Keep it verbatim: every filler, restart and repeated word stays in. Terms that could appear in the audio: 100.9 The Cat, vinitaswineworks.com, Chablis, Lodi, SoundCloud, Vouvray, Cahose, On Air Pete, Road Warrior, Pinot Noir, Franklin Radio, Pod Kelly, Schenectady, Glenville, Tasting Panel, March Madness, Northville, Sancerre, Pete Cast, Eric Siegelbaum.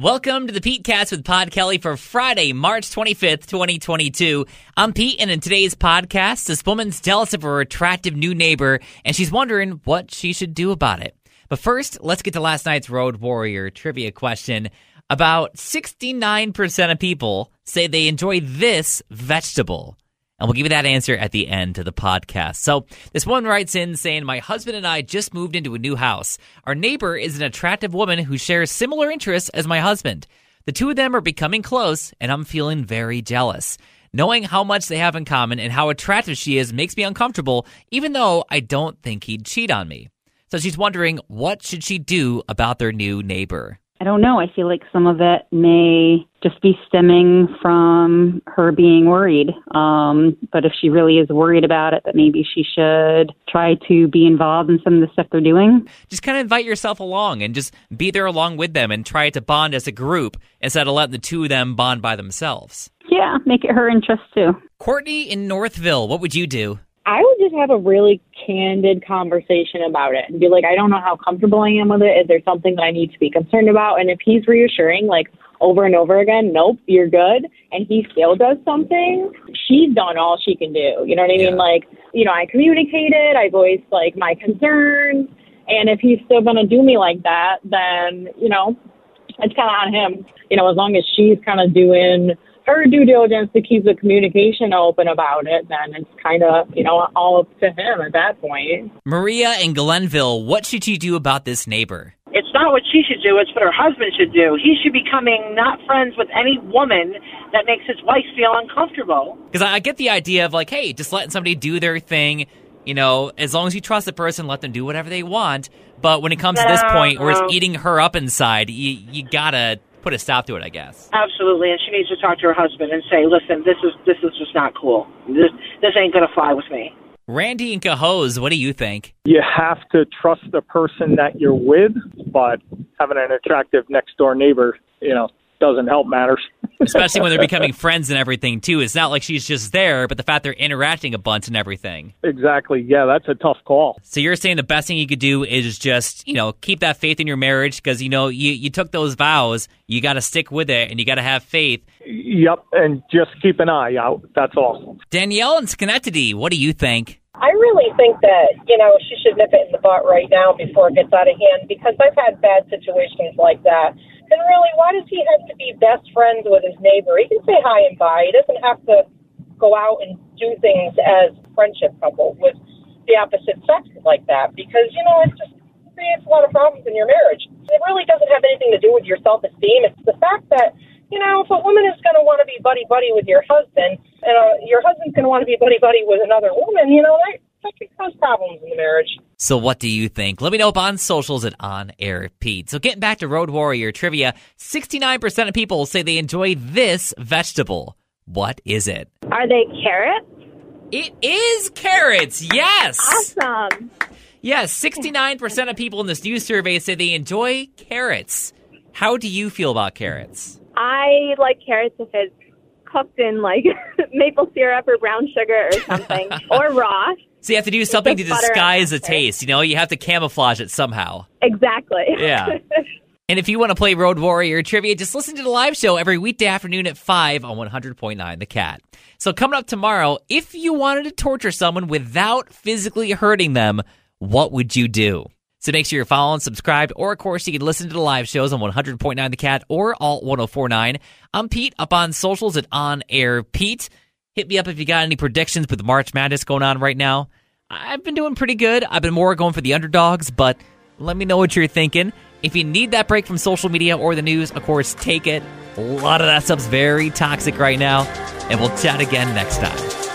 Welcome to the Pete Cast with Pod Kelly for Friday, March twenty-fifth, twenty twenty-two. I'm Pete, and in today's podcast, this woman's jealous of her attractive new neighbor, and she's wondering what she should do about it. But first, let's get to last night's Road Warrior trivia question. About sixty-nine percent of people say they enjoy this vegetable. And we'll give you that answer at the end of the podcast. So this one writes in saying, my husband and I just moved into a new house. Our neighbor is an attractive woman who shares similar interests as my husband. The two of them are becoming close, and I'm feeling very jealous. Knowing how much they have in common and how attractive she is makes me uncomfortable, even though I don't think he'd cheat on me. So she's wondering, what should she do about their new neighbor? I don't know. I feel like some of it may just be stemming from her being worried. Um, but if she really is worried about it, that maybe she should try to be involved in some of the stuff they're doing. Just kind of invite yourself along and just be there along with them and try to bond as a group instead of letting the two of them bond by themselves. Yeah, make it her interest too. Courtney in Northville, what would you do? I would just have a really candid conversation about it and be like, I don't know how comfortable I am with it. Is there something that I need to be concerned about? And if he's reassuring, like over and over again, nope, you're good, and he still does something, she's done all she can do. You know what I yeah. mean? Like, you know, I communicated, I voiced like my concerns, and if he's still going to do me like that, then, you know, it's kind of on him. You know, as long as she's kind of doing her due diligence to keep the communication open about it, then it's kind of, you know, all up to him at that point. Maria in Glenville, what should she do about this neighbor? It's not what she should do, it's what her husband should do. He should be becoming not friends with any woman that makes his wife feel uncomfortable. Because I get the idea of like, hey, just letting somebody do their thing, you know, as long as you trust the person, let them do whatever they want. But when it comes no. to this point where it's eating her up inside, you, you gotta put a stop to it, I guess. Absolutely, and she needs to talk to her husband and say, listen, this is this is just not cool. This this ain't going to fly with me. Randy in Cahose, what do you think? You have to trust the person that you're with, but having an attractive next-door neighbor, you know, doesn't help matters. Especially when they're becoming friends and everything, too. It's not like she's just there, but the fact they're interacting a bunch and everything. Exactly. Yeah, that's a tough call. So you're saying the best thing you could do is just, you know, keep that faith in your marriage because, you know, you, you took those vows. You got to stick with it and you got to have faith. Yep. And just keep an eye out. That's all. Danielle in Schenectady, what do you think? I really think that, you know, she should nip it in the butt right now before it gets out of hand because I've had bad situations like that. And really, why does he have to be best friends with his neighbor? He can say hi and bye. He doesn't have to go out and do things as a friendship couple with the opposite sex like that because, you know, it just creates a lot of problems in your marriage. It really doesn't have anything to do with your self-esteem. It's the fact that, you know, if a woman is going to want to be buddy-buddy with your husband and uh, your husband's going to want to be buddy-buddy with another woman, you know, that, that can cause problems in the marriage. So what do you think? Let me know up on socials at On Air Pete. So getting back to Road Warrior trivia, sixty-nine percent of people say they enjoy this vegetable. What is it? Are they carrots? It is carrots, yes! Awesome! Yes, sixty-nine percent of people in this new survey say they enjoy carrots. How do you feel about carrots? I like carrots if it's cooked in, like, maple syrup or brown sugar or something, or raw. So you have to do something to disguise the taste, you know? You have to camouflage it somehow. Exactly. Yeah. And if you want to play Road Warrior trivia, just listen to the live show every weekday afternoon at five on one hundred point nine The Cat. So coming up tomorrow, if you wanted to torture someone without physically hurting them, what would you do? So make sure you're following, subscribed, or, of course, you can listen to the live shows on one hundred point nine The Cat or Alt ten forty-nine. I'm Pete, up on socials at On Air Pete. Hit me up if you got any predictions with March Madness going on right now. I've been doing pretty good. I've been more going for the underdogs, but let me know what you're thinking. If you need that break from social media or the news, of course, take it. A lot of that stuff's very toxic right now, and we'll chat again next time.